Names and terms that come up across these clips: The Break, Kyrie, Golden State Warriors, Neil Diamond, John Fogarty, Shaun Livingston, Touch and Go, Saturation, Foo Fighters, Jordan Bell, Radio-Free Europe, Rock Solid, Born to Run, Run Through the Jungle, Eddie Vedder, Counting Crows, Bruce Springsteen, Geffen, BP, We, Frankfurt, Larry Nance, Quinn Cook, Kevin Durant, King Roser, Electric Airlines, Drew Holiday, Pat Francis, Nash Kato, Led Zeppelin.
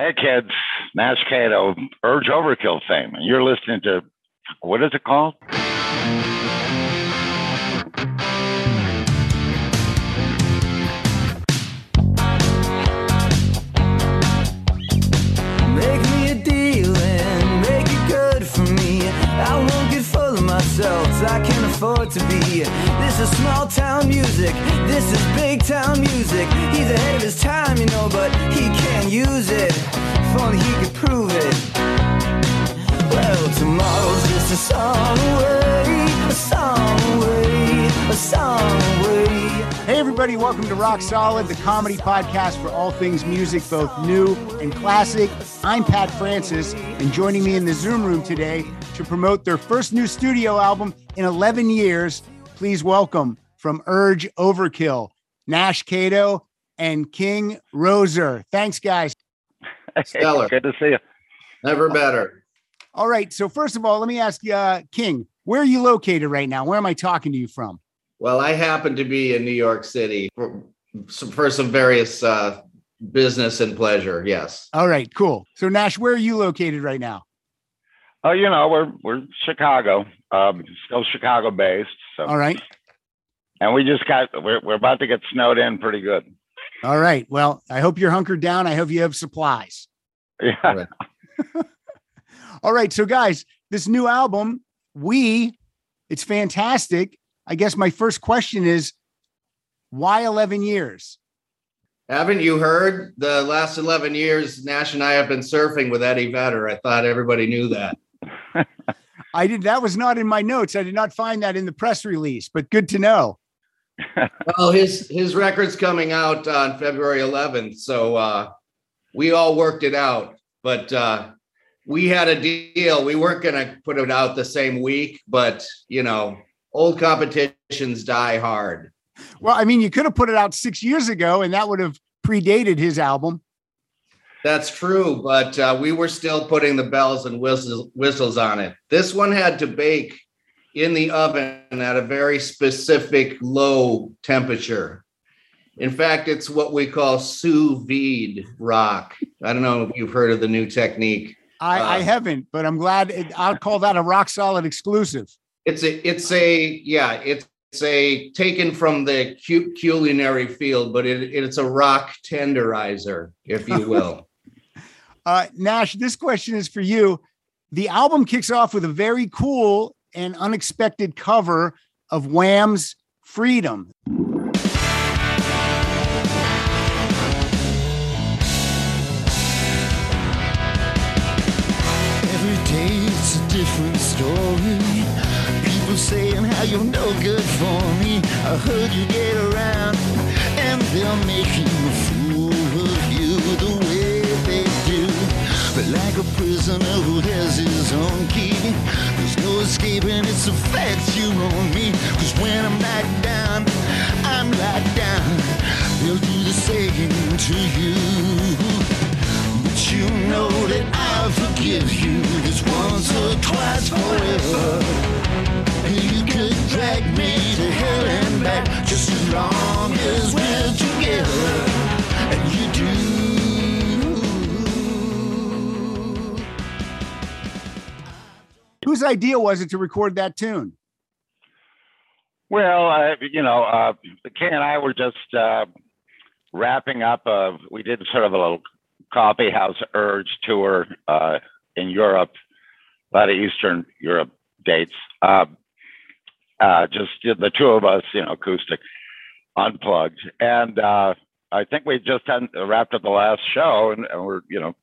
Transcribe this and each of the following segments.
Hey kids, Nash Kato, Urge Overkill fame. And you're listening to, what is it called? Make me a deal and make it good for me. I won't get full of myself, I can't afford to be. This is small town music, this is big town music. He's ahead of his time, you know, but he can't use it. If only he could prove it. Well, tomorrow's just a song away. Hey everybody, welcome to Rock Solid, the comedy podcast for all things music, both new and classic. I'm Pat Francis, and joining me in the Zoom room today to promote their first new studio album in 11 years, please welcome from Urge Overkill, Nash Kato and King Roser. Thanks, guys. Hey, stellar. Good to see you. Never better. All right. So first of all, let me ask you, King, where are you located right now? Where am I talking to you from? Well, I happen to be in New York City for some various business and pleasure. Yes. All right, cool. So Nash, where are you located right now? Oh, you know, we're Chicago, still Chicago based. So. All right. And we just we're about to get snowed in pretty good. All right. Well, I hope you're hunkered down. I hope you have supplies. Yeah. All right. All right. So guys, this new album, We, it's fantastic. I guess my first question is, why 11 years? Haven't you heard? The last 11 years, Nash and I have been surfing with Eddie Vedder. I thought everybody knew that. I did. That was not in my notes. I did not find that in the press release, but good to know. Well, his record's coming out on February 11th. So we all worked it out, but we had a deal. We weren't going to put it out the same week, but you know, old competitions die hard. Well, I mean, you could have put it out 6 years ago and that would have predated his album. That's true, but we were still putting the bells and whistles on it. This one had to bake in the oven at a very specific low temperature. In fact, it's what we call sous vide rock. I don't know if you've heard of the new technique. I haven't, but I'm glad. I'll call that a Rock Solid exclusive. It's taken from the culinary field, but it's a rock tenderizer, if you will. Nash, this question is for you. The album kicks off with a very cool and unexpected cover of Wham's Freedom. Every day it's a different story. Saying how you're no good for me. I heard you get around, and they're making a fool of you the way they do. But like a prisoner who has his own key, there's no escaping, it's a fact you own me. Cause when I'm locked down, they'll do the same to you. But you know that I forgive you, just once or twice forever. You could drag me to hell and back just as long as we're together. And you do. Whose idea was it to record that tune? Well, Kay and I were just wrapping up. We did sort of a little coffee house urge tour in Europe, a lot of Eastern Europe dates. Just the two of us, you know, acoustic, unplugged. And I think we just wrapped up the last show and we're, you know,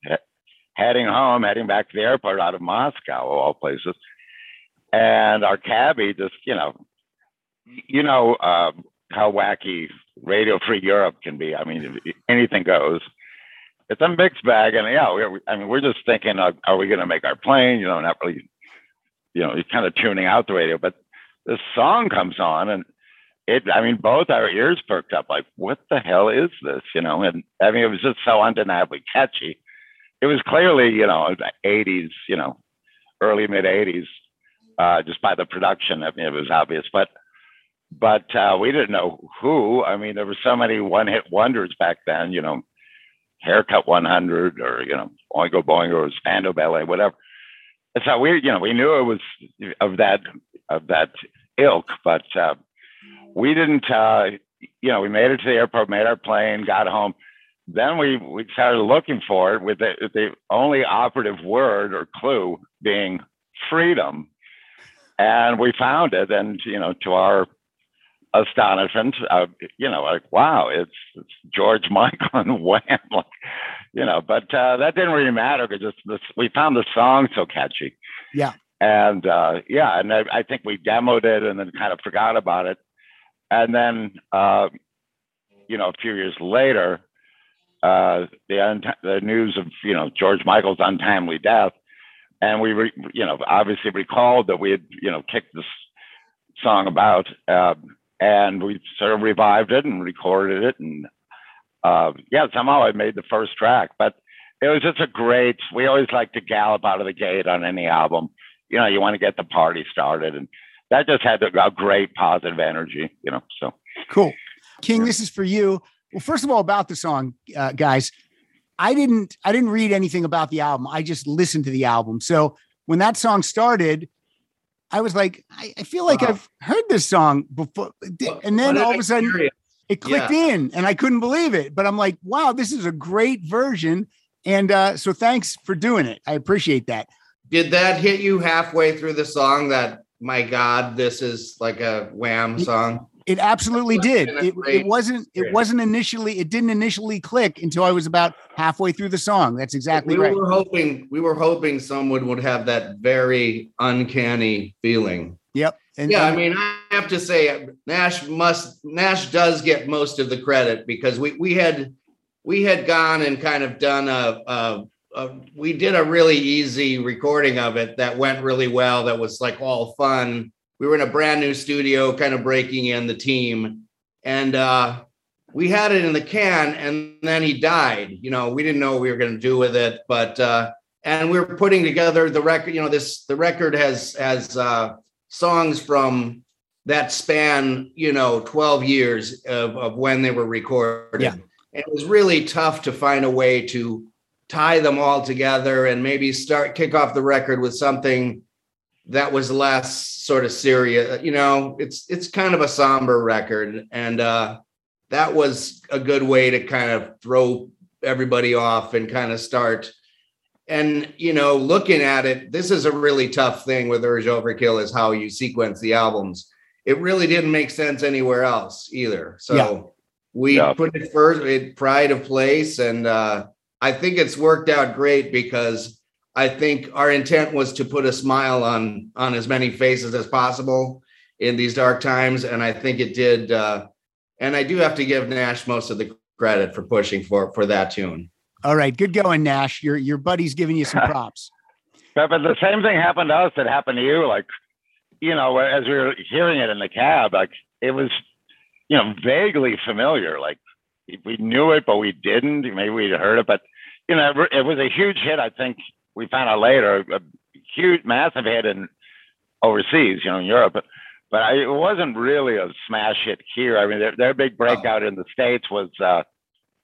heading home, heading back to the airport out of Moscow, of all places. And our cabbie just, you know, how wacky Radio-Free Europe can be. I mean, anything goes. It's a mixed bag. And yeah, we're just thinking, are we going to make our plane? You know, not really, you know, you're kind of tuning out the radio, but this song comes on and both our ears perked up like, what the hell is this? You know, and I mean, it was just so undeniably catchy. It was clearly, you know, the 80s, you know, early mid 80s, just by the production. I mean, it was obvious, but we didn't know who. I mean, there were so many one hit wonders back then, you know, Haircut 100 or, you know, Oingo Boingo or Spandau Ballet, whatever. It's not weird. You know, we knew it was of that ilk, but we didn't, you know, we made it to the airport, made our plane, got home. Then we started looking for it with the only operative word or clue being freedom. And we found it. And, you know, to our astonishment, you know, like, wow, it's George Michael and Wham, like, you know, but that didn't really matter because we found the song so catchy. Yeah. And yeah, and I think we demoed it and then kind of forgot about it. And then, you know, a few years later, the news of, you know, George Michael's untimely death. And we, you know, obviously recalled that we had, you know, kicked this song about, and we sort of revived it and recorded it. And yeah, somehow I made the first track, but it was just a great, we always like to gallop out of the gate on any album. You know, you want to get the party started, and that just had a great positive energy, you know, so. Cool. King, this is for you. Well, first of all, about the song, guys, I didn't read anything about the album. I just listened to the album. So when that song started, I was like, I feel like I've heard this song before. And then all of a sudden it clicked in and I couldn't believe it. But I'm like, wow, this is a great version. And so thanks for doing it. I appreciate that. Did that hit you halfway through the song that, my God, this is like a Wham song? It absolutely did. It didn't initially click until I was about halfway through the song. That's exactly right. We were hoping someone would have that very uncanny feeling. Yep. And yeah, I mean, I have to say Nash does get most of the credit because we had gone and kind of done we did a really easy recording of it that went really well. That was like all fun. We were in a brand new studio, kind of breaking in the team, and we had it in the can, and then he died. You know, we didn't know what we were going to do with it, but, and we were putting together the record, you know, the record has songs from that span, you know, 12 years of when they were recorded. Yeah. And it was really tough to find a way to tie them all together and maybe kick off the record with something that was less sort of serious. You know, it's kind of a somber record. And that was a good way to kind of throw everybody off and kind of start. And, you know, looking at it, this is a really tough thing with Urge Overkill is how you sequence the albums. It really didn't make sense anywhere else either. So we put it first, it pride of place. And I think it's worked out great because I think our intent was to put a smile on as many faces as possible in these dark times. And I think it did. And I do have to give Nash most of the credit for pushing for that tune. All right. Good going, Nash. Your buddy's giving you some props. But the same thing happened to us that happened to you. Like, you know, as we were hearing it in the cab, like it was, you know, vaguely familiar. Like we knew it, but we didn't. Maybe we'd heard it, but, you know, it was a huge hit, I think. We found out later, a huge, massive hit in overseas, you know, in Europe. But it wasn't really a smash hit here. I mean, their big breakout in the States was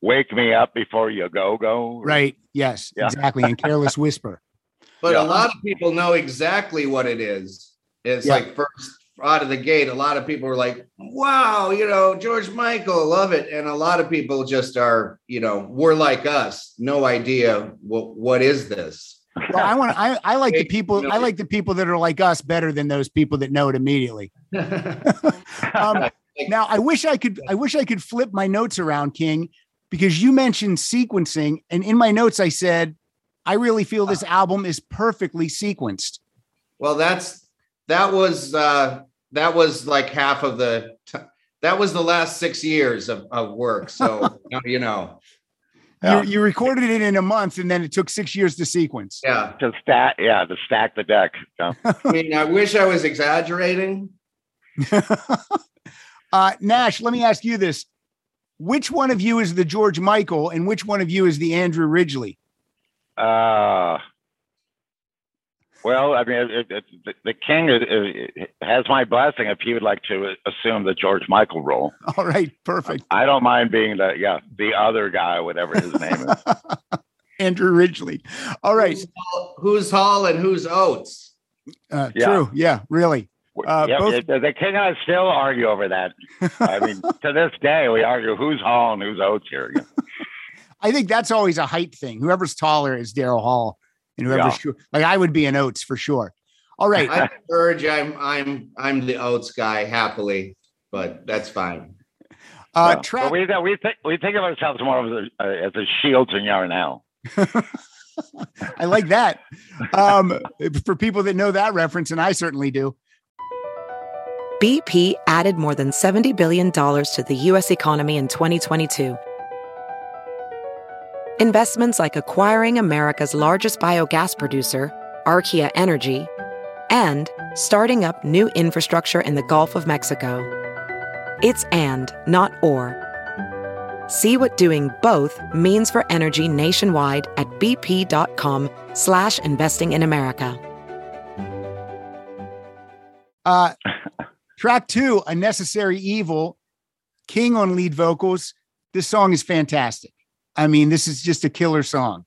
"Wake Me Up Before You Go Go." Right. Yes. Yeah. Exactly. And "Careless Whisper." But a lot of people know exactly what it is. It's like first out of the gate, a lot of people were like, "Wow, you know, George Michael, love it." And a lot of people just are, you know, were like us, no idea what is this. Well, I like the people. I like the people that are like us better than those people that know it immediately. Now, I wish I could flip my notes around, King, because you mentioned sequencing, and in my notes I said, I really feel this album is perfectly sequenced. Well, that was like half of the. That was the last 6 years of work. So you know. Yeah. You recorded it in a month, and then it took 6 years to sequence. Yeah, to stack the deck. Yeah. I mean, I wish I was exaggerating. Nash, let me ask you this: which one of you is the George Michael, and which one of you is the Andrew Ridgeley? Well, I mean, the king has my blessing if he would like to assume the George Michael role. All right, perfect. I don't mind being the other guy, whatever his name is. Andrew Ridgeley. All right. Who's Hall and who's Oates? True. Yeah, really. The king and I still argue over that. I mean, to this day, we argue who's Hall and who's Oates here. Yeah. I think that's always a height thing. Whoever's taller is Daryl Hall. And whoever's sure, like I would be an Oates for sure. All right. I'm the Oates guy happily, but that's fine. We think of ourselves more as a shield to Yarnell. I like that. For people that know that reference, and I certainly do. BP added more than $70 billion to the U.S. economy in 2022. Investments like acquiring America's largest biogas producer, Archaea Energy, and starting up new infrastructure in the Gulf of Mexico. It's and, not or. See what doing both means for energy nationwide at bp.com/investing in America. Track 2, A Necessary Evil, King on lead vocals. This song is fantastic. I mean, this is just a killer song.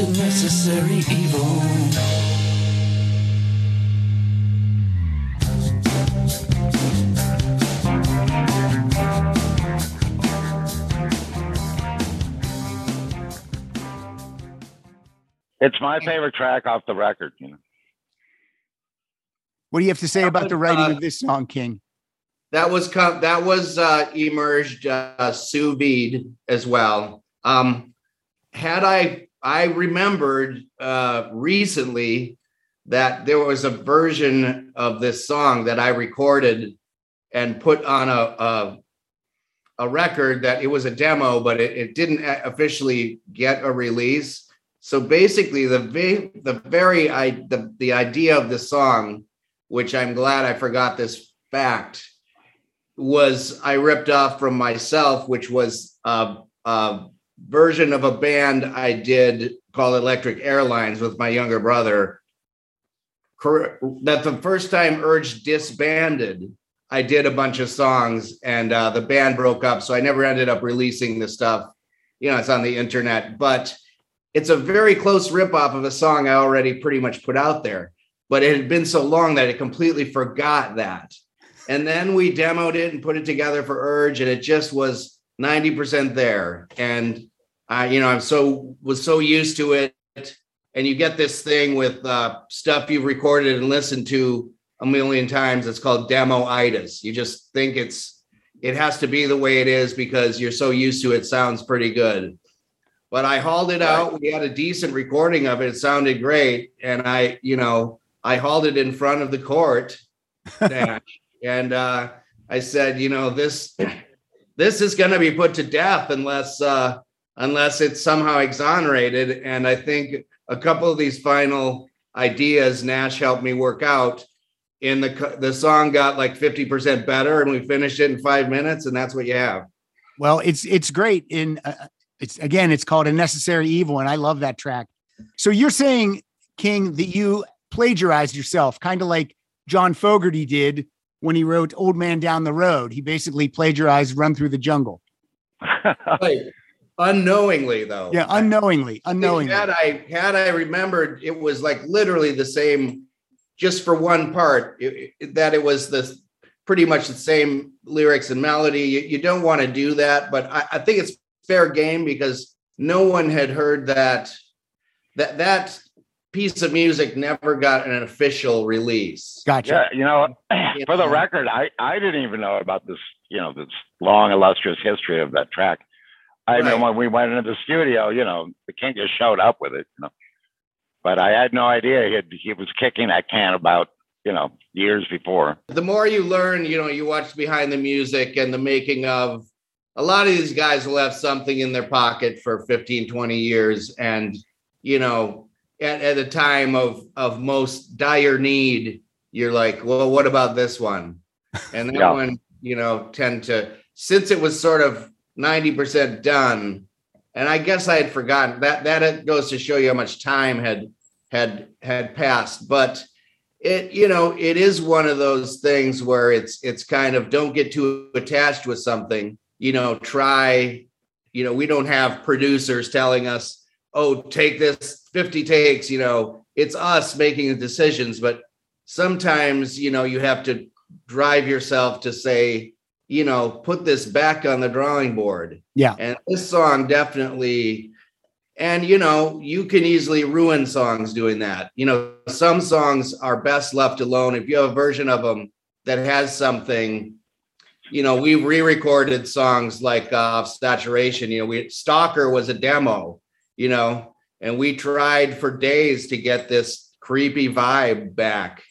A necessary evil. It's my favorite track off the record, you know. What do you have to say about the writing of this song, King? That was emerged sous vide as well. I remembered recently that there was a version of this song that I recorded and put on a record that it was a demo, but it didn't officially get a release. So basically, the idea of the song, which I'm glad I forgot this fact, was I ripped off from myself, which was version of a band I did called Electric Airlines with my younger brother. That the first time Urge disbanded, I did a bunch of songs and the band broke up. So I never ended up releasing the stuff. You know, it's on the internet, but it's a very close ripoff of a song I already pretty much put out there, but it had been so long that it completely forgot that. And then we demoed it and put it together for Urge, and it just was 90% there. And I was so used to it. And you get this thing with stuff you've recorded and listened to a million times. It's called demo-itis. You just think it has to be the way it is because you're so used to it. Sounds pretty good. But I hauled it out. We had a decent recording of it. It sounded great. And I hauled it in front of the court. And I said, this is going to be put to death unless it's somehow exonerated. And I think a couple of these final ideas Nash helped me work out. In the song got like 50% better, and we finished it in 5 minutes, and that's what you have. Well, it's great. It's called A Necessary Evil, and I love that track. So you're saying, King, that you plagiarized yourself, kind of like John Fogarty did when he wrote Old Man Down the Road. He basically plagiarized Run Through the Jungle. Right. Unknowingly, though. Yeah, unknowingly. Had I remembered, it was like literally the same, just for one part, that it was pretty much the same lyrics and melody. You don't want to do that, but I think it's fair game because no one had heard that piece of music never got an official release. Gotcha. Yeah, for the record, I didn't even know about this long illustrious history of that track. I mean, when we went into the studio, you know, the King just showed up with it, you know. But I had no idea he was kicking that can about, you know, years before. The more you learn, you know, you watch Behind the Music and the making of, a lot of these guys left something in their pocket for 15, 20 years. And, you know, at a time of most dire need, you're like, well, what about this one? And that yeah. one, you know, tend to, since it was sort of 90% done, and I guess I had forgotten that goes to show you how much time had passed. But it, you know, it is one of those things where it's kind of don't get too attached with something, you know, try, you know, we don't have producers telling us, oh, take this 50 takes, you know, it's us making the decisions. But sometimes, you know, you have to drive yourself to say, you know, put this back on the drawing board. Yeah. And this song definitely, and you know, you can easily ruin songs doing that. You know, some songs are best left alone. If you have a version of them that has something, you know, we re-recorded songs like Saturation, you know, Stalker was a demo, you know, and we tried for days to get this creepy vibe back.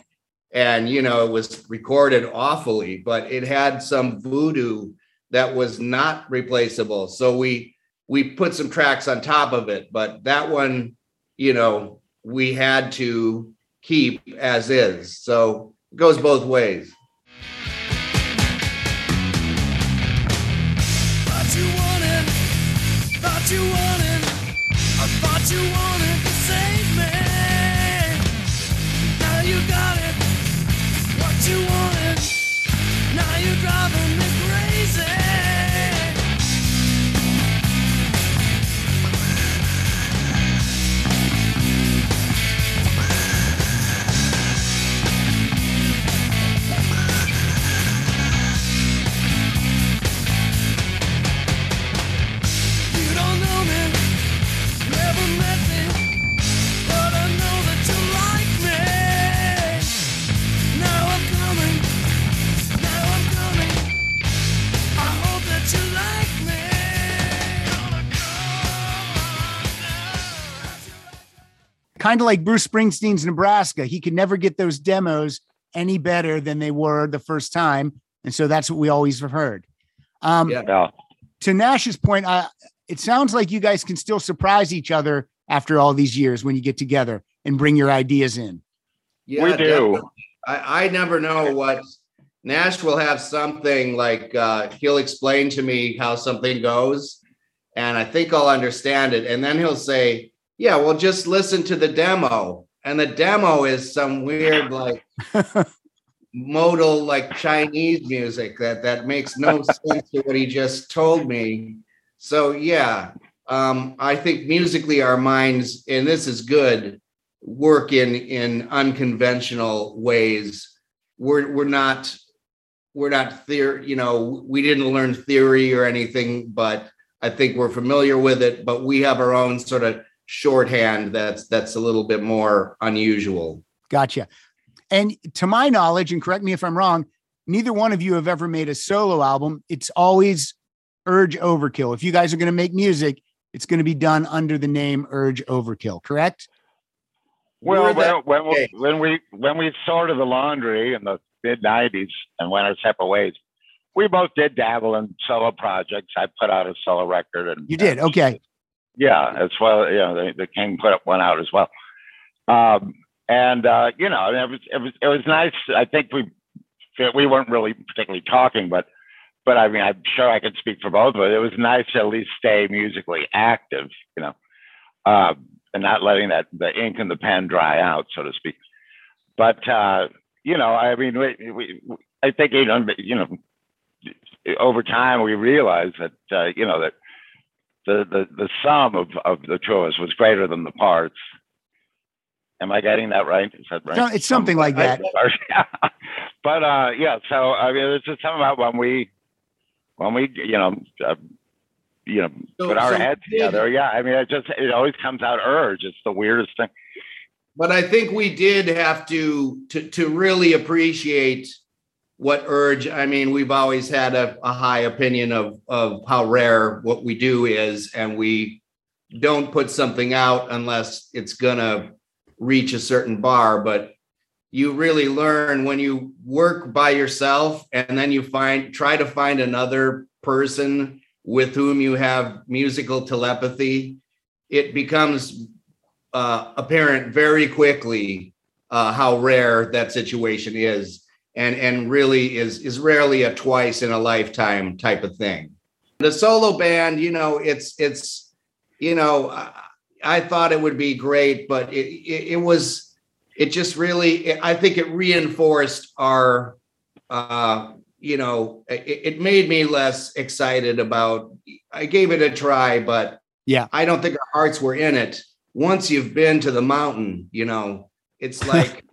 And, you know, it was recorded awfully, but it had some voodoo that was not replaceable. So we put some tracks on top of it, but that one, you know, we had to keep as is. So it goes both ways. I thought you wanted to save me. Now you got it. You wanted, now you're driving me crazy. You don't know me, never met me, but I know that you like me. Kind of like Bruce Springsteen's Nebraska. He could never get those demos any better than they were the first time. And so that's what we always have heard. To Nash's point, it sounds like you guys can still surprise each other after all these years when you get together and bring your ideas in. Yeah, we do. Definitely. I never know what Nash will have something like, he'll explain to me how something goes and I think I'll understand it. And then he'll say, yeah, well, just listen to the demo. And the demo is some weird, like, modal, like, Chinese music that makes no sense to what he just told me. So, yeah, I think musically our minds, and this is good, work in unconventional ways. We're not theory, you know, we didn't learn theory or anything, but I think we're familiar with it. But we have our own sort of shorthand that's a little bit more unusual. Gotcha. And to my knowledge, and correct me if I'm wrong, neither one of you have ever made a solo album. It's always Urge Overkill. If you guys are going to make music, it's going to be done under the name Urge Overkill, correct? Well, when we sorted the laundry in the mid 90s and went our separate ways, we both did dabble in solo projects. I put out a solo record, and you did. Okay. Yeah, as well. Yeah, the King put one out as well, you know, it was nice. I think we weren't really particularly talking, but I mean, I'm sure I could speak for both of us. It was nice to at least stay musically active, you know, and not letting the ink and the pen dry out, so to speak. But you know, I mean, I think over time we realized that you know that. The sum of the two of us was greater than the parts. Am I getting that right? Is that right? No, it's something like that. But yeah, so I mean, it's just something about when we put our heads together. Yeah, I mean, it always comes out Urge. It's the weirdest thing. But I think we did have to really appreciate what Urge, I mean, we've always had a high opinion of how rare what we do is, and we don't put something out unless it's gonna reach a certain bar. But you really learn when you work by yourself, and then you try to find another person with whom you have musical telepathy. It becomes apparent very quickly how rare that situation is, and really is rarely a twice in a lifetime type of thing. The solo band, you know, it's you know, I thought it would be great, but it just really I think it reinforced our you know, it made me less excited about, I gave it a try, but yeah, I don't think our hearts were in it. Once you've been to the mountain, you know, it's like,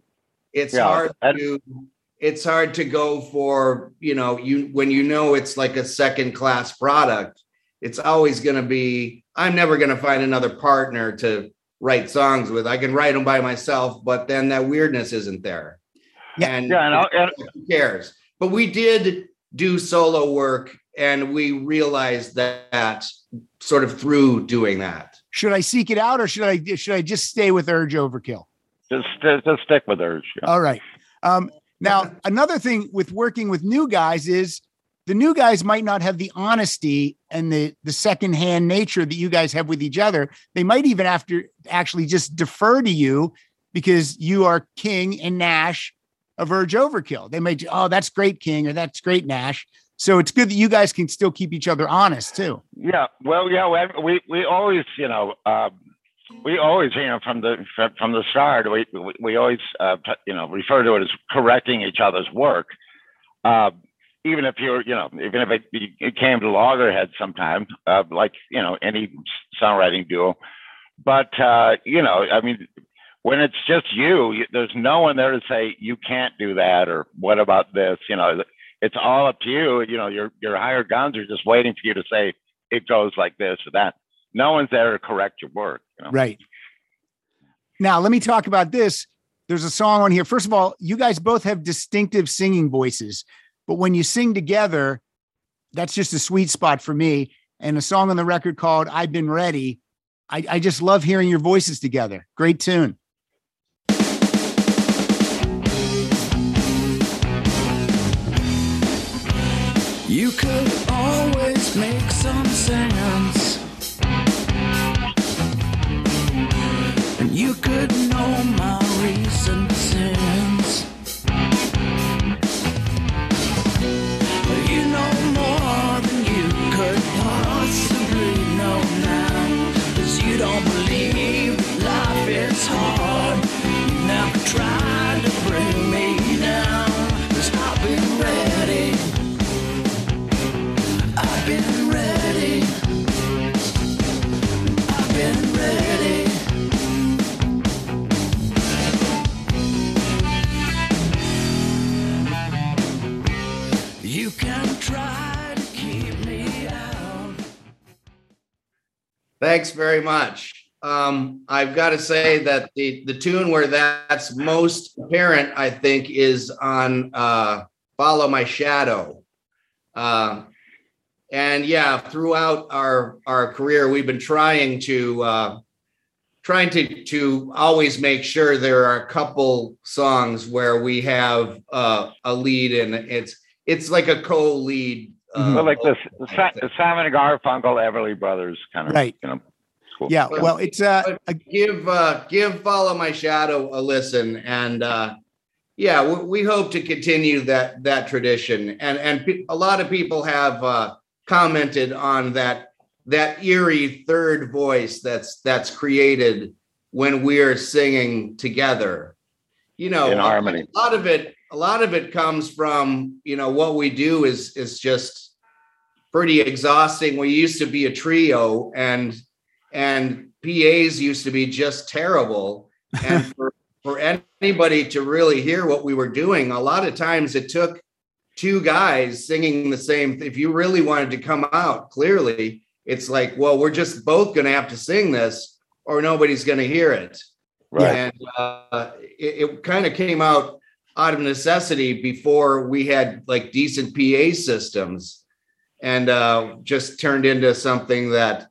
it's hard to go for, you know, when you know, it's like a second class product, it's always going to be, I'm never going to find another partner to write songs with. I can write them by myself, but then that weirdness isn't there. Yeah. And who cares? But we did do solo work, and we realized that sort of through doing that. Should I seek it out, or should I just stay with Urge Overkill? Just stick with Urge. Yeah. All right. Now, another thing with working with new guys is the new guys might not have the honesty and the secondhand nature that you guys have with each other. They might even have to actually just defer to you because you are King and Nash of Urge Overkill. They made you, oh, that's great, King, or that's great, Nash. So it's good that you guys can still keep each other honest too. Yeah, well, yeah, we always, you know, from the start, we always, you know, refer to it as correcting each other's work, even if you're, you know, even if it came to loggerheads sometime, like, you know, any songwriting duo, but you know, I mean. When it's just you, there's no one there to say, you can't do that, or what about this? You know, it's all up to you. You know, your higher guns are just waiting for you to say, it goes like this or that. No one's there to correct your work. You know? Right. Now, let me talk about this. There's a song on here. First of all, you guys both have distinctive singing voices, but when you sing together, that's just a sweet spot for me. And a song on the record called I've Been Ready, I just love hearing your voices together. Great tune. You could always make some sense, and you could know my recent sins, but you know more than you could possibly know now, cause you don't believe life is hard, you never tried to bring me down, cause I've been ready. I've been ready. I've been ready. You can try to keep me out. Thanks very much. I've got to say that the tune where that's most apparent, I think, is on Follow My Shadow. And yeah, throughout our career, we've been trying to always make sure there are a couple songs where we have a lead, and it's like a co-lead. Well, like the Simon Garfunkel, Everly Brothers kind of, right. You know, cool. Yeah, but, well, it's give Follow My Shadow a listen, and yeah, we hope to continue that tradition, and a lot of people have. Commented on that eerie third voice that's created when we're singing together, you know, in harmony. A lot of it comes from, you know, what we do is just pretty exhausting. We used to be a trio, and PAs used to be just terrible, and for anybody to really hear what we were doing, a lot of times it took two guys singing the same. If you really wanted to come out clearly, it's like, well, we're just both going to have to sing this, or nobody's going to hear it. Right. And it kind of came out out of necessity before we had like decent PA systems, and just turned into something that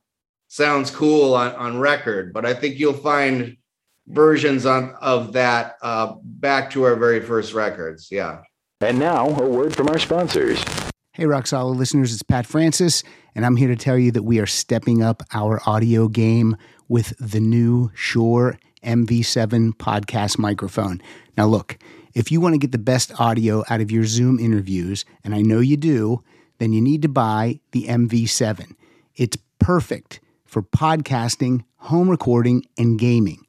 sounds cool on record. But I think you'll find versions of that back to our very first records. Yeah. And now a word from our sponsors. Hey, Rock Solid listeners, it's Pat Francis, and I'm here to tell you that we are stepping up our audio game with the new Shure MV7 podcast microphone. Now, look, if you want to get the best audio out of your Zoom interviews, and I know you do, then you need to buy the MV7. It's perfect for podcasting, home recording, and gaming.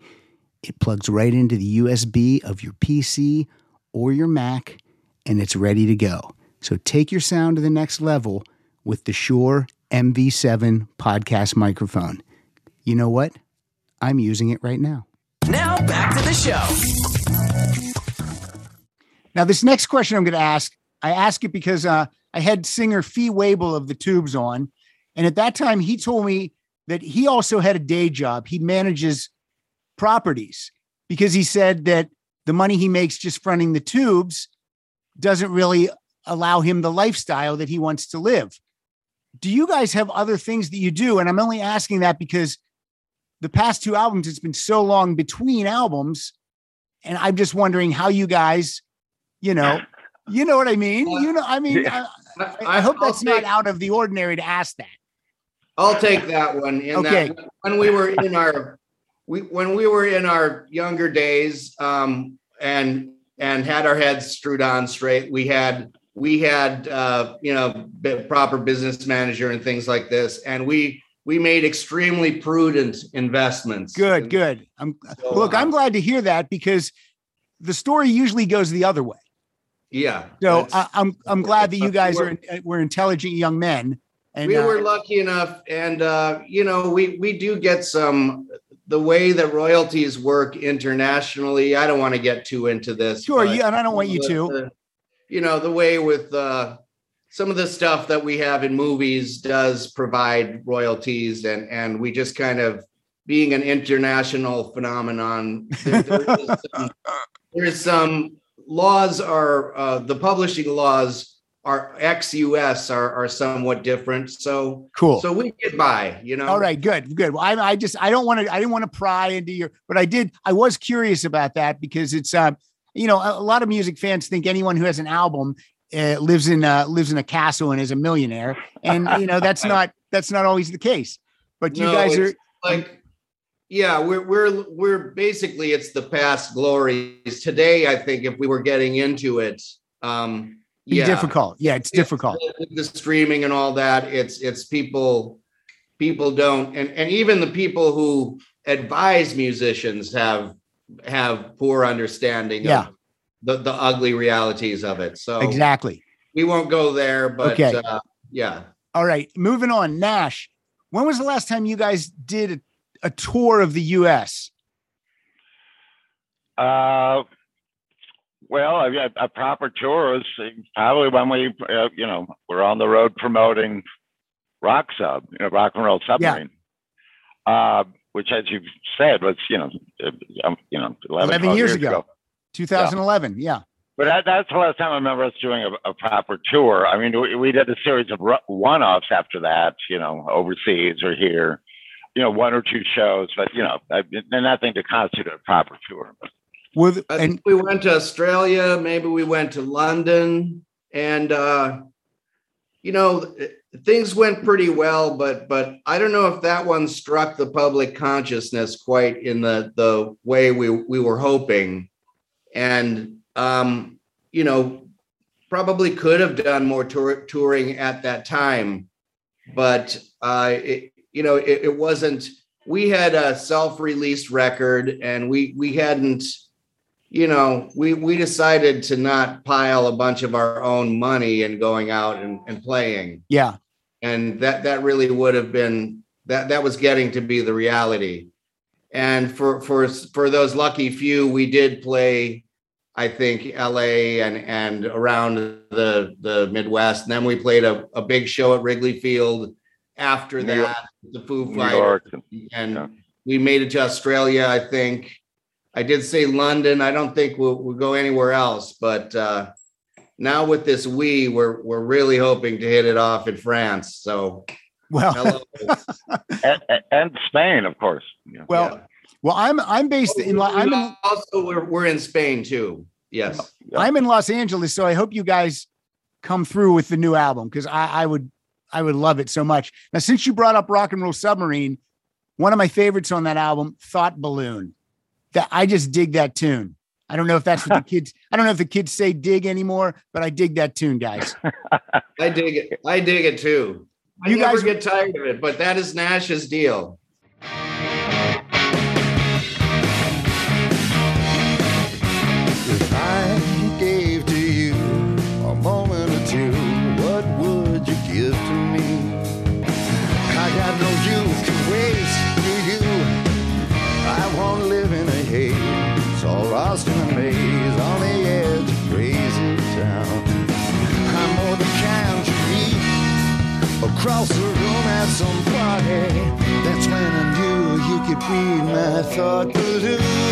It plugs right into the USB of your PC or your Mac, and it's ready to go. So take your sound to the next level with the Shure MV7 podcast microphone. You know what? I'm using it right now. Now back to the show. Now this next question I'm going to ask, I ask it because I had singer Fee Wable of The Tubes on. And at that time, he told me that he also had a day job. He manages properties because he said that the money he makes just fronting The Tubes doesn't really allow him the lifestyle that he wants to live. Do you guys have other things that you do? And I'm only asking that because the past two albums, it's been so long between albums. And I'm just wondering how you guys, you know what I mean? I hope that's not out of the ordinary to ask that. I'll take that one. Okay. That, when we were in our younger days, and had our heads screwed on straight, we had proper business manager and things like this. And we made extremely prudent investments. Good. I'm glad to hear that because the story usually goes the other way. Yeah. So I'm glad that you guys were intelligent young men. And we were lucky enough. And, we do get some, the way that royalties work internationally. I don't want to get too into this. Sure. Yeah. And I don't want you to. The way with some of the stuff that we have in movies does provide royalties, and we just kind of, being an international phenomenon, there's some laws are, the publishing laws are ex-US are somewhat different. So cool. So we get by, All right, good. Well, I didn't want to pry into your, but I was curious about that because it's, a lot of music fans think anyone who has an album lives in a castle and is a millionaire, and that's not always the case. But you guys are like, yeah, we're basically, it's the past glories today. I think if we were getting into it, difficult. Yeah, it's difficult. The streaming and all that. It's people don't, and even the people who advise musicians have poor understanding of the ugly realities of it. So exactly. We won't go there, but okay. All right. Moving on. Nash, when was the last time you guys did a tour of the US? Well, I've got a proper tour is probably when we, we're on the road promoting Rock and Roll Submarine. Yeah. Which, as you've said, was 11 years ago, 2011. Yeah, but that's the last time I remember us doing a proper tour. I mean, we did a series of one-offs after that, overseas or here, one or two shows, but nothing to constitute a proper tour. We went to Australia, maybe we went to London, and things went pretty well, but I don't know if that one struck the public consciousness quite in the way we were hoping. And, probably could have done more touring at that time. But, it wasn't, we had a self-released record, and we hadn't, we decided to not pile a bunch of our own money and going out and playing. Yeah. And that really would have been, that was getting to be the reality. And for those lucky few, we did play, I think, LA and around the Midwest. And then we played a big show at Wrigley Field after that, the Foo Fighters. And we made it to Australia, I think. I did say London. I don't think we'll go anywhere else, but now with this We, we're really hoping to hit it off in France. So, well, and Spain, of course. Yeah. Well, yeah. Well, I'm based in. We're in Spain too. Yes, I'm in Los Angeles, so I hope you guys come through with the new album because I would love it so much. Now, since you brought up Rock and Roll Submarine, one of my favorites on that album, Thought Balloon. That I just dig that tune. I don't know if that's what the kids. I don't know if the kids say dig anymore, but I dig that tune, guys. I dig it. I dig it too. You guys get tired of it, but that is Nash's deal. If I gave to you a moment or two, what would you give to me? I got no youth to waste through you. I won't live in a haze, all lost in a maze on the edge of crazy town. I'm more the kind you meet across the room at some party. That's when I knew you could read my thought balloon.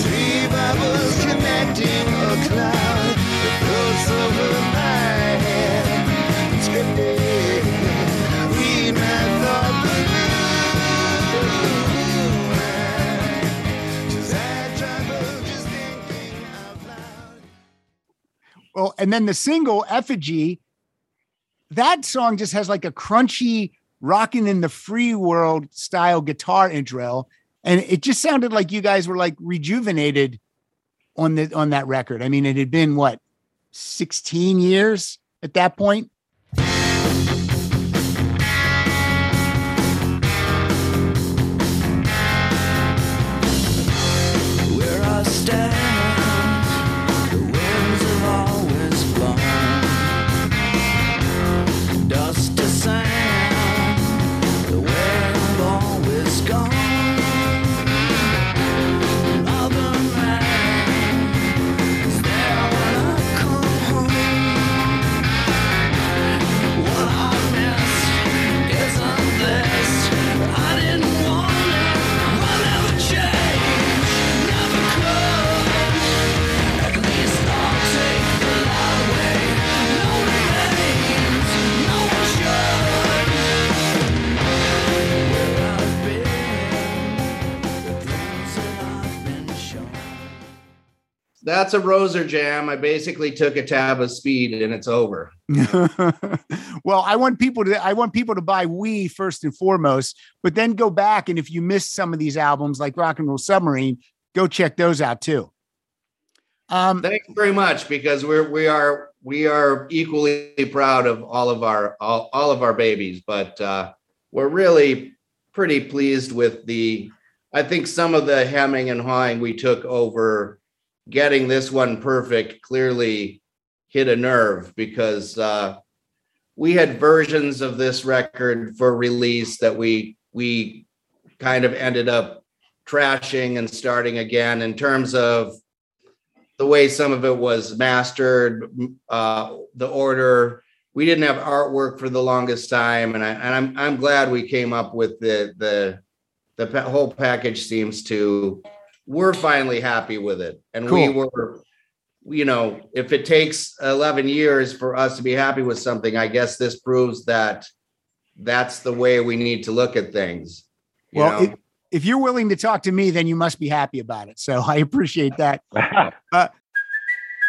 Three bubbles connecting a cloud, the pulse over my head. It's good day. Read my thought balloon. 'Cause I travel just thinking out loud. Well, and then the single Effigy, that song just has like a crunchy rocking in the free world style guitar intro. And it just sounded like you guys were like rejuvenated on that record. I mean, it had been what, 16 years at that point? Where I stand. That's a Roser jam. I basically took a tab of speed and it's over. Well, I want people to buy We first and foremost, but then go back. And if you missed some of these albums like Rock and Roll Submarine, go check those out too. Thanks very much, because we are equally proud of all of our babies, but we're really pretty pleased with I think some of the hemming and hawing we took over getting this one perfect clearly hit a nerve, because we had versions of this record for release that we kind of ended up trashing and starting again in terms of the way some of it was mastered, the order. We didn't have artwork for the longest time, and I'm glad we came up with the whole package. Seems to. We're finally happy with it. And cool. We were, you know, if it takes 11 years for us to be happy with something, I guess this proves that that's the way we need to look at things. Well, if you're willing to talk to me, then you must be happy about it. So I appreciate that.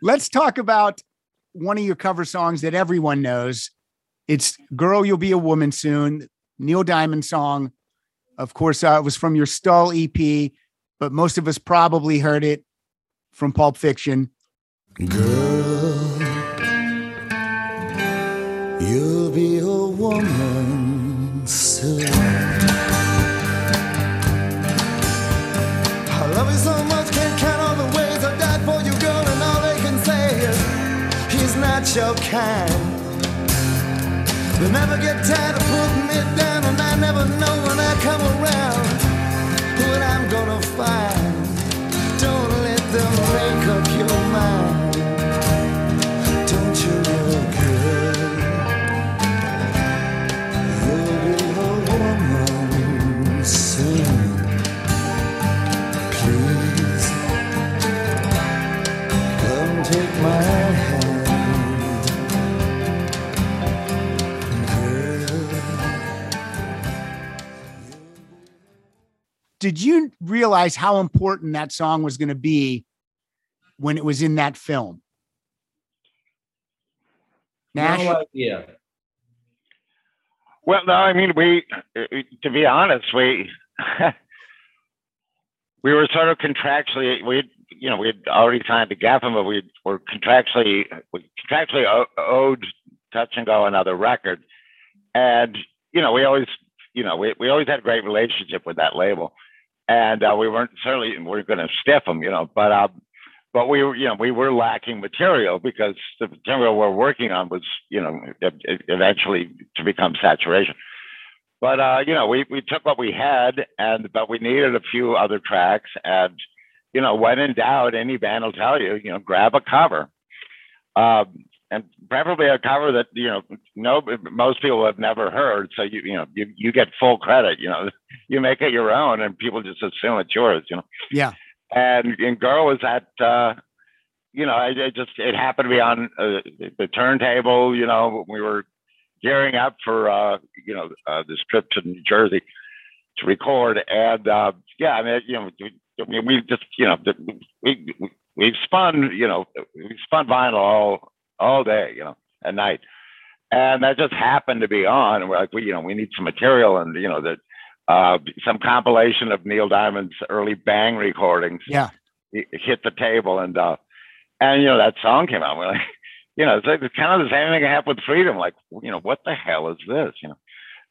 Let's talk about one of your cover songs that everyone knows. It's Girl, You'll Be a Woman Soon, Neil Diamond song. Of course, it was from your Stull EP, but most of us probably heard it from Pulp Fiction. Girl, you'll be a woman soon. that you're kind. They never get tired of putting it down, and I never know when I come around what I'm gonna find. Don't let them make up your mind. Don't you look good? You'll be a woman soon. Please come take my hand. Did you realize how important that song was going to be when it was in that film? Nash? No idea. Well, no, I mean, to be honest, we were sort of contractually, we had already signed to Geffen, but we were contractually owed Touch and Go another record. And, we always had a great relationship with that label. And we weren't going to stiff them, but we were lacking material because the material we're working on was, eventually to become Saturation. But, we took what we had, but we needed a few other tracks. And, when in doubt, any band will tell you, grab a cover. And preferably a cover that, most people have never heard. So, you get full credit, you make it your own and people just assume it's yours, Yeah. And Girl was that, it happened to be on the turntable, we were gearing up for, this trip to New Jersey to record. And, we spun vinyl all day, at night. And that just happened to be on. And we're like, we need some material and, some compilation of Neil Diamond's early Bang recordings. Yeah. It hit the table. And that song came out. We're like, it's kind of the same thing I have with Freedom. Like, what the hell is this?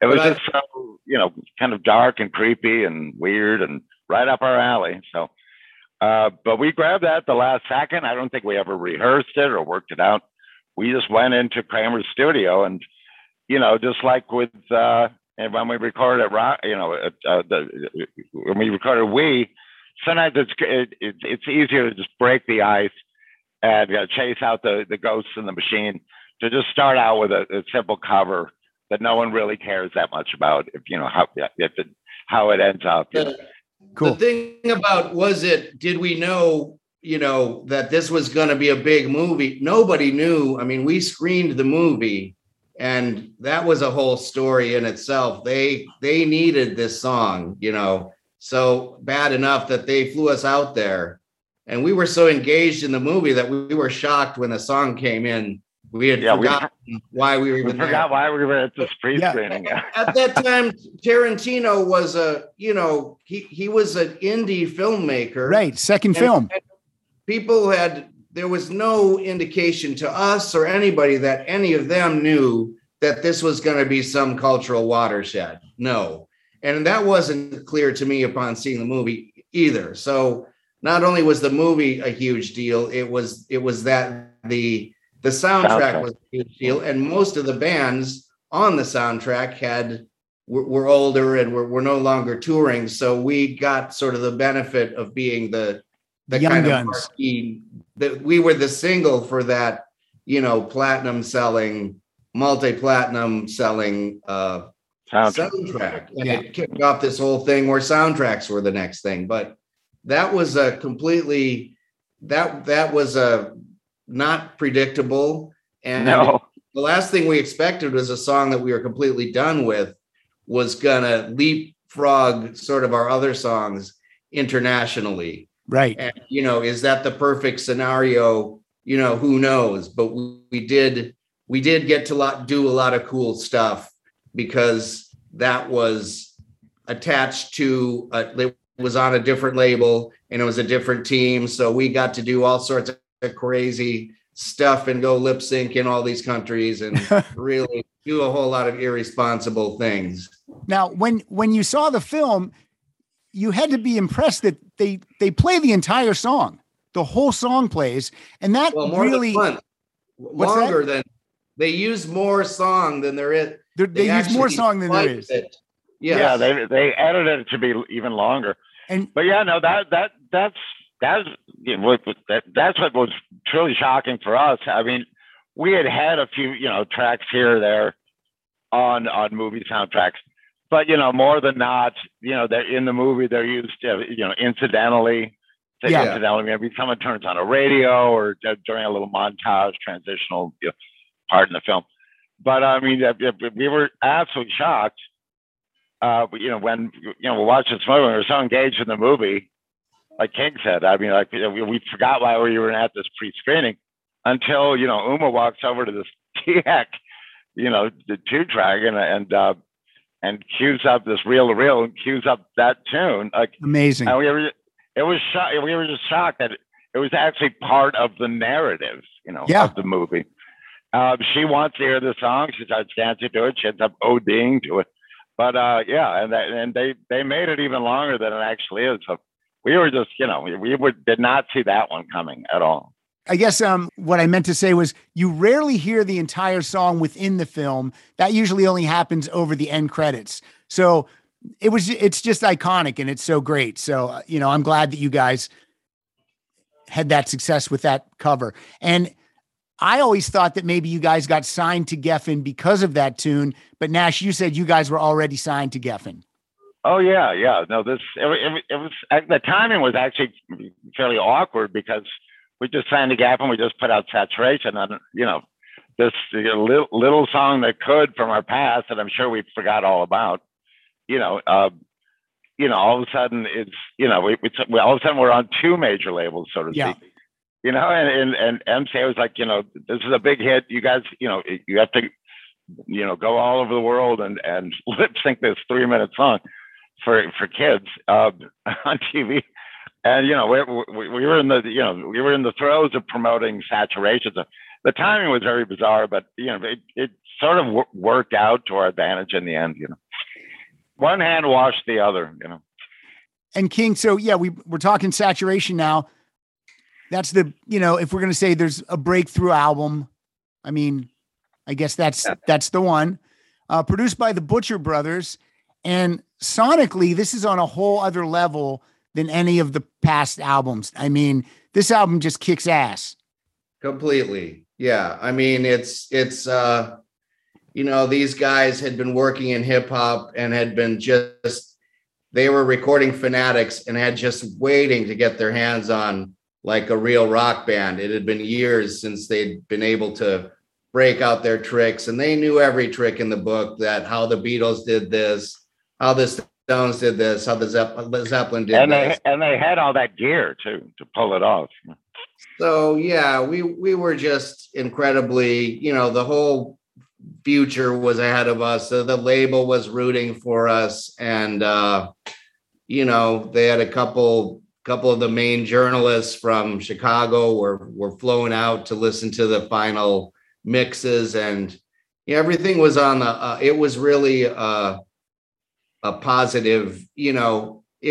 It was just so, kind of dark and creepy and weird and right up our alley. So, but we grabbed that the last second. I don't think we ever rehearsed it or worked it out. We just went into Kramer's studio and, just like with, and when we recorded at Rock, when we recorded We, sometimes it's easier to just break the ice and chase out the ghosts in the machine to just start out with a simple cover that no one really cares that much about how it ends up. Yeah. Cool. The thing about did we know, that this was going to be a big movie? Nobody knew. I mean, we screened the movie and that was a whole story in itself. They needed this song, so bad enough that they flew us out there and we were so engaged in the movie that we were shocked when the song came in. We had forgotten why we were even there. Forgot why we were at this pre-screening. Yeah. At that time, Tarantino was he was an indie filmmaker. Right, second film. There was no indication to us or anybody that any of them knew that this was going to be some cultural watershed. No. And that wasn't clear to me upon seeing the movie either. So not only was the movie a huge deal, it was that the soundtrack was a huge deal, and most of the bands on the soundtrack were older and were no longer touring. So we got sort of the benefit of being the young kind guns. Of marquee, that we were the single for that, multi-platinum selling soundtrack. And It kicked off this whole thing where soundtracks were the next thing. But that was a completely not predictable. And the last thing we expected was a song that we were completely done with was going to leapfrog sort of our other songs internationally. Right. And, is that the perfect scenario? Who knows? But we did get to do a lot of cool stuff because that was attached to, it was on a different label and it was a different team. So we got to do all sorts of crazy stuff and go lip sync in all these countries and really do a whole lot of irresponsible things. Now, when you saw the film, you had to be impressed that they play the entire song, the whole song plays. And that really, Longer than they use more song than there is. They use more song than there is. Yeah, they added it to be even longer. But yeah, no, that's what was truly shocking for us. I mean, we had a few, tracks here or there on movie soundtracks, but more than not, they're in the movie, they're used, incidentally. Incidentally, maybe someone turns on a radio or during a little montage, transitional part in the film. But I mean, we were absolutely shocked. When we watched this movie, we were so engaged in the movie, like King said. I mean, like we forgot why we were at this pre-screening until Uma walks over to this TX, the two-track, and cues up this reel-to-reel and cues up that tune. Like, amazing. And we were just shocked that it was actually part of the narrative, of the movie. She wants to hear the song. She starts dancing to it. She ends up ODing to it. But they made it even longer than it actually is. So we were just, did not see that one coming at all. I guess what I meant to say was you rarely hear the entire song within the film. That usually only happens over the end credits. So it's just iconic and it's so great. So, I'm glad that you guys had that success with that cover. And I always thought that maybe you guys got signed to Geffen because of that tune, but Nash, you said you guys were already signed to Geffen. Oh yeah. No, it was, the timing was actually fairly awkward because we just signed to Geffen. We just put out Saturation on, this little song that could from our past that I'm sure we forgot all about. All of a sudden it's, all of a sudden we're on two major labels, so to speak. And MCA was like, this is a big hit. You guys, you have to, go all over the world and lip sync this 3-minute song for kids on TV. And we were in the throes of promoting Saturation. So the timing was very bizarre, but it sort of worked out to our advantage in the end. One hand washed the other. And King, so yeah, we're talking Saturation now. That's the, if we're going to say there's a breakthrough album, I mean, I guess that's the one, produced by the Butcher Brothers. And sonically, this is on a whole other level than any of the past albums. I mean, this album just kicks ass. Completely. Yeah. I mean, it's these guys had been working in hip hop and had been they were recording fanatics and had just waiting to get their hands on like a real rock band. It had been years since they'd been able to break out their tricks, and they knew every trick in the book, that how the Beatles did this, how the Stones did this, how the Zeppelin did this. And they had all that gear too, to pull it off. So yeah, we were just incredibly, the whole future was ahead of us. So the label was rooting for us. And, they had a couple of the main journalists from Chicago were flown out to listen to the final mixes, and everything was on the, it was really a positive, it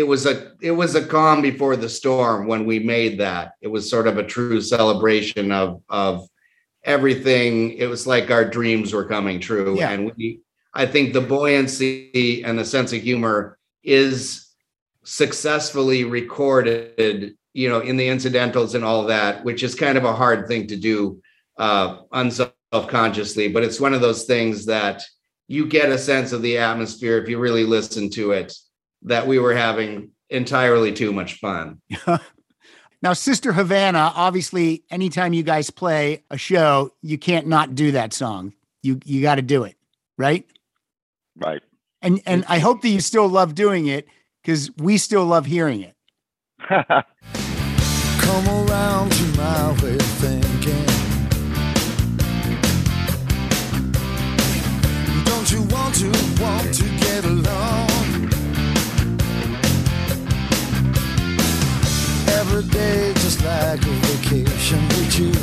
was a calm before the storm when we made that. It was sort of a true celebration of everything. It was like our dreams were coming true. Yeah. And I think the buoyancy and the sense of humor is successfully recorded, in the incidentals and all that, which is kind of a hard thing to do unselfconsciously, but it's one of those things that you get a sense of the atmosphere if you really listen to it, that we were having entirely too much fun. Now, Sister Havana, obviously, anytime you guys play a show, you can't not do that song. You got to do it, right? Right. And I hope that you still love doing it, because we still love hearing it. Come around to my way of thinking. Don't you want to get along? Every day just like a vacation with you.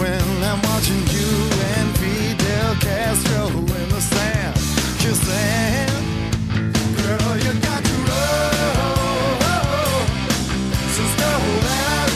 When I'm watching you and Fidel Castro in the sand, just saying. Girl, you got to roll, so slow down.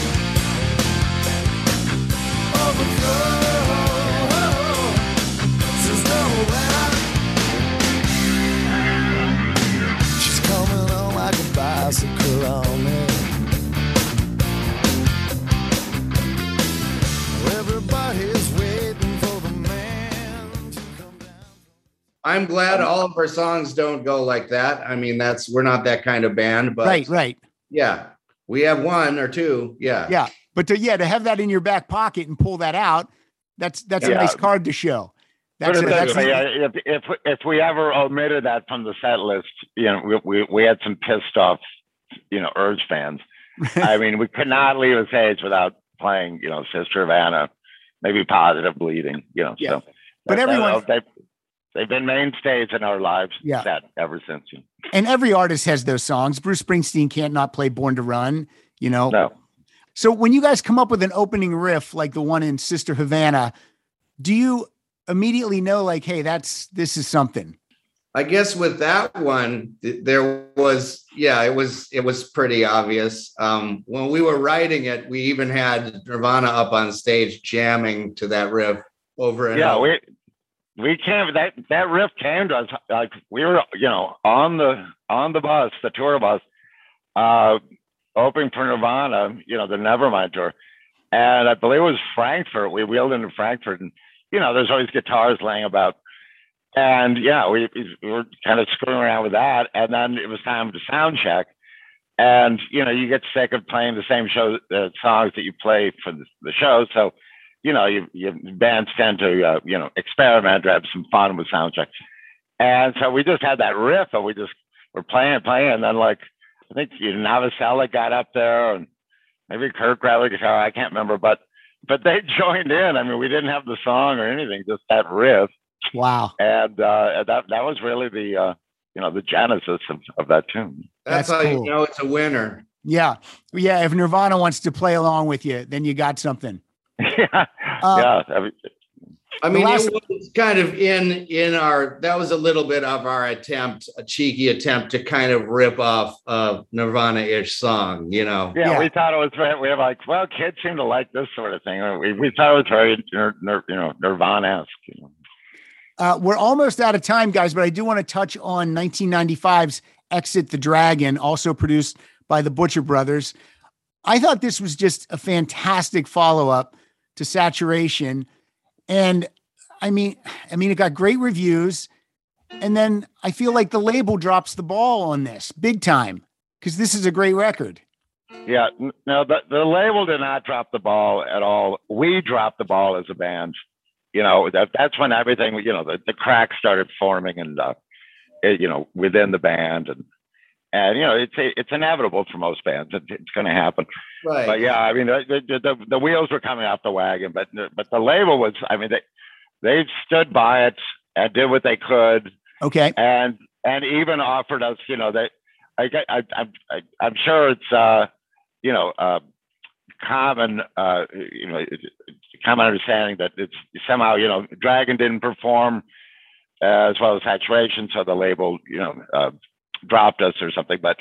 I'm glad all of our songs don't go like that. I mean, that's, we're not that kind of band, but right. Yeah. We have one or two. Yeah. Yeah. But to have that in your back pocket and pull that out, that's a nice card to show. If we ever omitted that from the set list, you know, we had some pissed off, you know, Urge fans. I mean, we could not leave a stage without playing, you know, Sister Havana, maybe Positive Bleeding, you know. Yeah. So but everyone, they've been mainstays in our lives set ever since. And every artist has those songs. Bruce Springsteen can't not play Born to Run, you know. No. So when you guys come up with an opening riff like the one in Sister Havana, do you immediately know, like, hey, this is something? I guess with that one, there was, it was pretty obvious. When we were writing it, we even had Nirvana up on stage jamming to that riff over and over. Yeah, we came, that riff came to us, like we were, you know, on the bus, the tour bus, opening for Nirvana, you know, the Nevermind tour, and I believe it was Frankfurt. We wheeled into Frankfurt, and you know, there's always guitars laying about. And yeah, we were kind of screwing around with that. And then it was time to sound check. And, you know, you get sick of playing the same show, the songs that you play for the show. So, you know, your bands tend to, you know, experiment or have some fun with sound checks. And so we just had that riff and we just were playing. And then, like, I think Navasella got up there and maybe Kirk grabbed the guitar. I can't remember, but they joined in. I mean, we didn't have the song or anything, just that riff. Wow. And that was really the you know, the genesis of that tune. That's how cool. You know it's a winner. Yeah. If Nirvana wants to play along with you, then you got something. Yeah. I mean, it was kind of that was a little bit of our attempt, a cheeky attempt to kind of rip off a Nirvana-ish song, you know? Yeah, we thought it was very, we were like, well, kids seem to like this sort of thing. We thought it was very, you know, Nirvana-esque, you know. We're almost out of time, guys, but I do want to touch on 1995's Exit the Dragon, also produced by the Butcher Brothers. I thought this was just a fantastic follow-up to Saturation. And I mean, it got great reviews. And then I feel like the label drops the ball on this big time, because this is a great record. Yeah, no, the label did not drop the ball at all. We dropped the ball as a band. You know, that's when everything, you know, the cracks started forming and, you know, within the band. And you know, it's inevitable for most bands. It's going to happen. Right. But yeah, I mean, the wheels were coming off the wagon, but the label was, I mean, they stood by it and did what they could. Okay. And even offered us, you know, that I'm sure it's, you know, common, you know, common understanding that it's somehow, you know, Dragon didn't perform as well as Saturation, so the label, you know, dropped us or something. But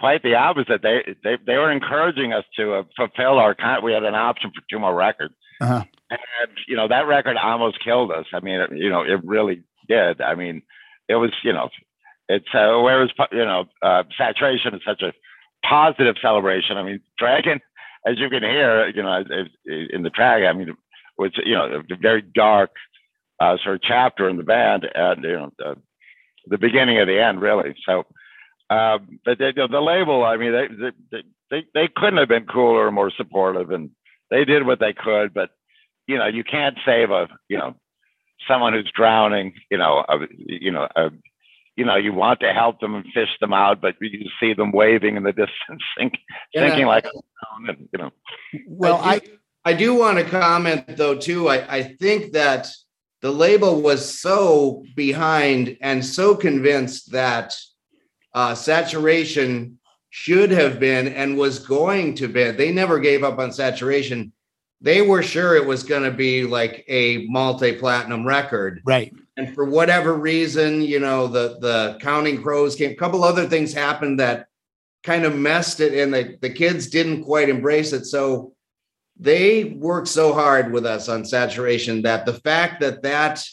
quite the opposite. They were encouraging us to fulfill our contract. We had an option for two more records, and you know, that record almost killed us. I mean, you know, it really did. I mean, it was, you know, it's whereas, you know, Saturation is such a positive celebration. I mean, Dragon, as you can hear, you know, in the track, I mean, it was, you know, a very dark sort of chapter in the band, and you know, the beginning of the end, really. So, but the label, I mean, they couldn't have been cooler or more supportive, and they did what they could. But you know, you can't save someone who's drowning. You know, you want to help them and fish them out, but you see them waving in the distance, thinking like, you know. Well, I do want to comment, though, too. I think that the label was so behind and so convinced that Saturation should have been and was going to be. They never gave up on Saturation. They were sure it was going to be like a multi-platinum record. Right. And for whatever reason, you know, the Counting Crows came, a couple other things happened that kind of messed it, and the kids didn't quite embrace it. So they worked so hard with us on Saturation that the fact that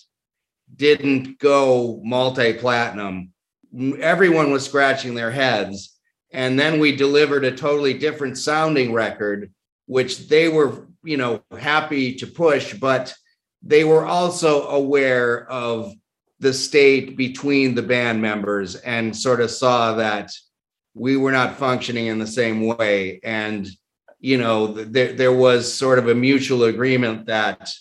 didn't go multi-platinum, everyone was scratching their heads. And then we delivered a totally different sounding record, which they were, you know, happy to push, but they were also aware of the state between the band members and sort of saw that we were not functioning in the same way. And, you know, there was sort of a mutual agreement that,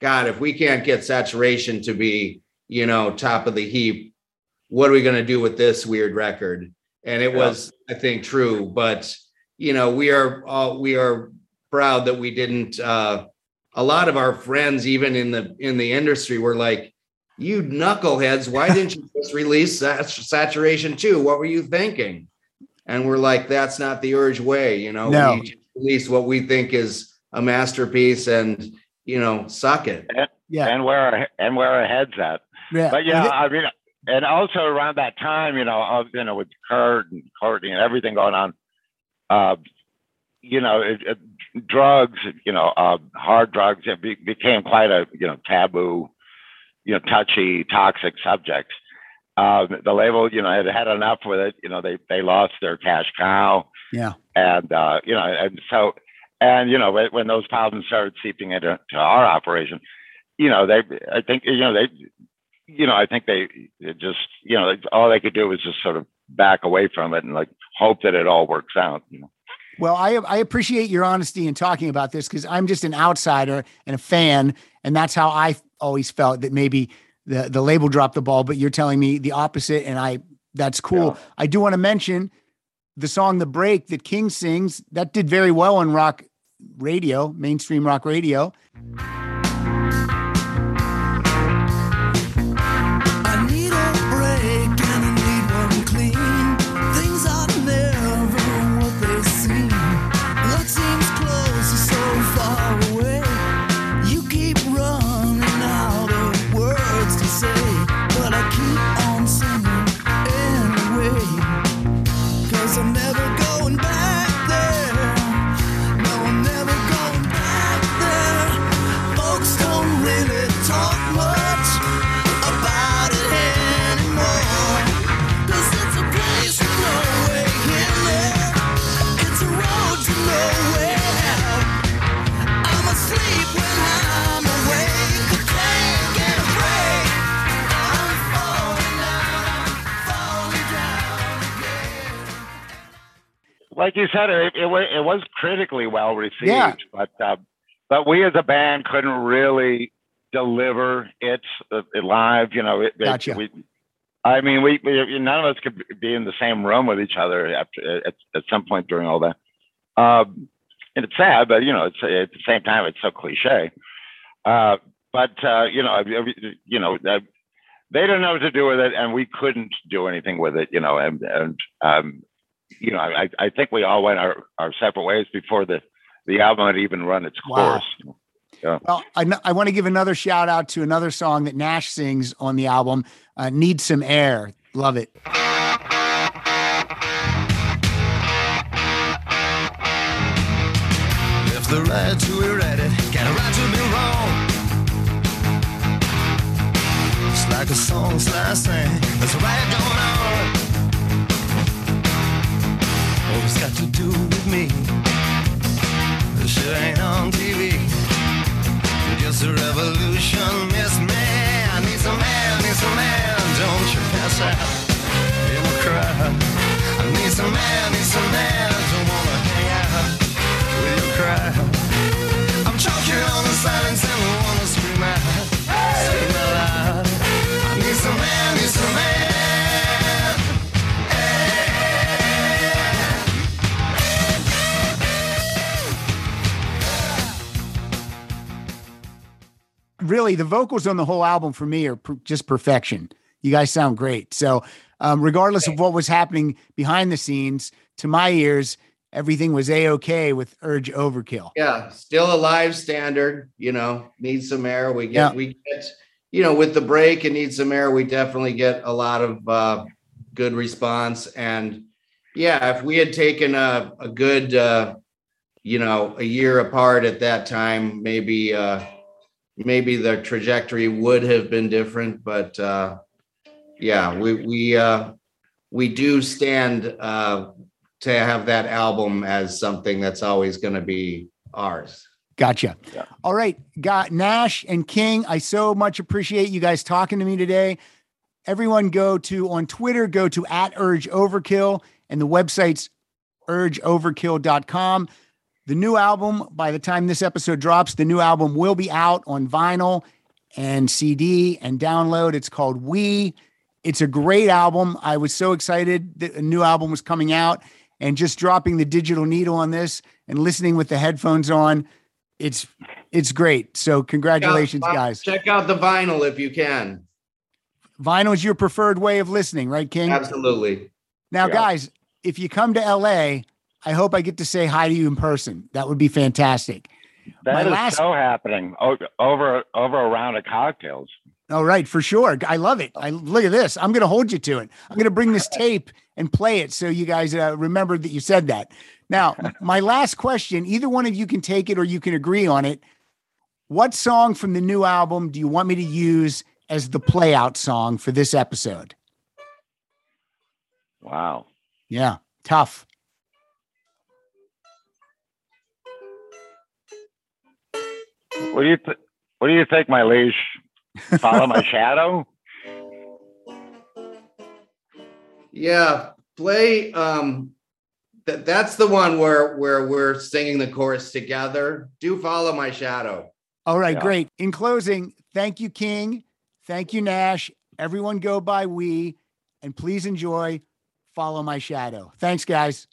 God, if we can't get Saturation to be, you know, top of the heap, what are we going to do with this weird record? And it was, I think, true. But, you know, we are proud that we didn't. A lot of our friends, even in the industry, were like, you knuckleheads, why didn't you just release Saturation 2? What were you thinking? And we're like, that's not the Urge way, you know. No. We release what we think is a masterpiece and, you know, suck it. And where our heads at. Yeah. But yeah, I mean, and also around that time, you know, with Kurt and Courtney and everything going on, you know, drugs, you know, hard drugs, it became quite a, you know, taboo, you know, touchy, toxic subject. The label, you know, had enough with it. You know, they lost their cash cow. Yeah. And, you know, and so, and, you know, when those problems started seeping into our operation, you know, I think they just, you know, all they could do was just sort of back away from it and like hope that it all works out, you know. Well, I appreciate your honesty in talking about this, because I'm just an outsider and a fan, and that's how I always felt, that maybe the label dropped the ball, but you're telling me the opposite, and that's cool. Yeah. I do want to mention the song The Break that King sings, that did very well on rock radio, mainstream rock radio. Like you said, it was critically well received, yeah. But we as a band couldn't really deliver it live. You know, gotcha. We none of us could be in the same room with each other at some point during all that. And it's sad, but you know, it's at the same time it's so cliche. But they didn't know what to do with it, and we couldn't do anything with it. You know, and you know, I think we all went our separate ways before the album had even run its course. Wow. Yeah. Well, I want to give another shout out to another song that Nash sings on the album, Need Some Air. Love it. If the right to erect it, get a right to be wrong. It's like a song, it's like a thing, there's a riot going on. Oh, it's got to do with me. This shit ain't on TV. Just a revolution, miss me. I need some air, need some air. Don't you pass out, you will cry. I need some air, need some air. Don't wanna hang out, will cry. I'm choking on the silence and wanna scream out, scream out. I need some air, need some air. Really, the vocals on the whole album for me are just perfection. You guys sound great. So regardless of what was happening behind the scenes, to my ears, everything was A-okay with Urge Overkill. Yeah, still a live standard, you know, Need Some Air. We get, you know, with The Break and Need Some Air, we definitely get a lot of good response. And yeah, if we had taken a good, you know, a year apart at that time, maybe the trajectory would have been different, but yeah, we do stand to have that album as something that's always going to be ours. Gotcha. Yeah. All right. Got Nash and King. I so much appreciate you guys talking to me today. Everyone go to @UrgeOverkill and the website's urgeoverkill.com. The new album, by the time this episode drops, the new album will be out on vinyl and CD and download. It's called We. It's a great album. I was so excited that a new album was coming out, and just dropping the digital needle on this and listening with the headphones on, it's great. So congratulations, guys. Check out the vinyl if you can. Vinyl is your preferred way of listening, right, King? Absolutely. Now, guys, if you come to LA, I hope I get to say hi to you in person. That would be fantastic. That is so happening over a round of cocktails. All right, for sure. I love it. Look at this. I'm going to hold you to it. I'm going to bring this tape and play it so you guys remember that you said that. Now, my last question, either one of you can take it or you can agree on it. What song from the new album do you want me to use as the play out song for this episode? Wow. Yeah, tough. What do you think, my liege? Follow My Shadow? Yeah, play that's the one where we're singing the chorus together. Do Follow My Shadow. All right, great. In closing, thank you, King. Thank you, Nash. Everyone go by We, and please enjoy Follow My Shadow. Thanks, guys.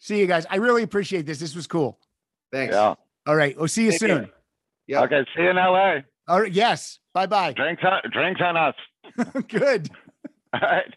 See you guys. I really appreciate this. This was cool. Thanks. Yeah. All right. We'll see you soon. Yeah. Okay. See you in LA. All right. Yes. Bye bye. Drinks on us. Good. All right.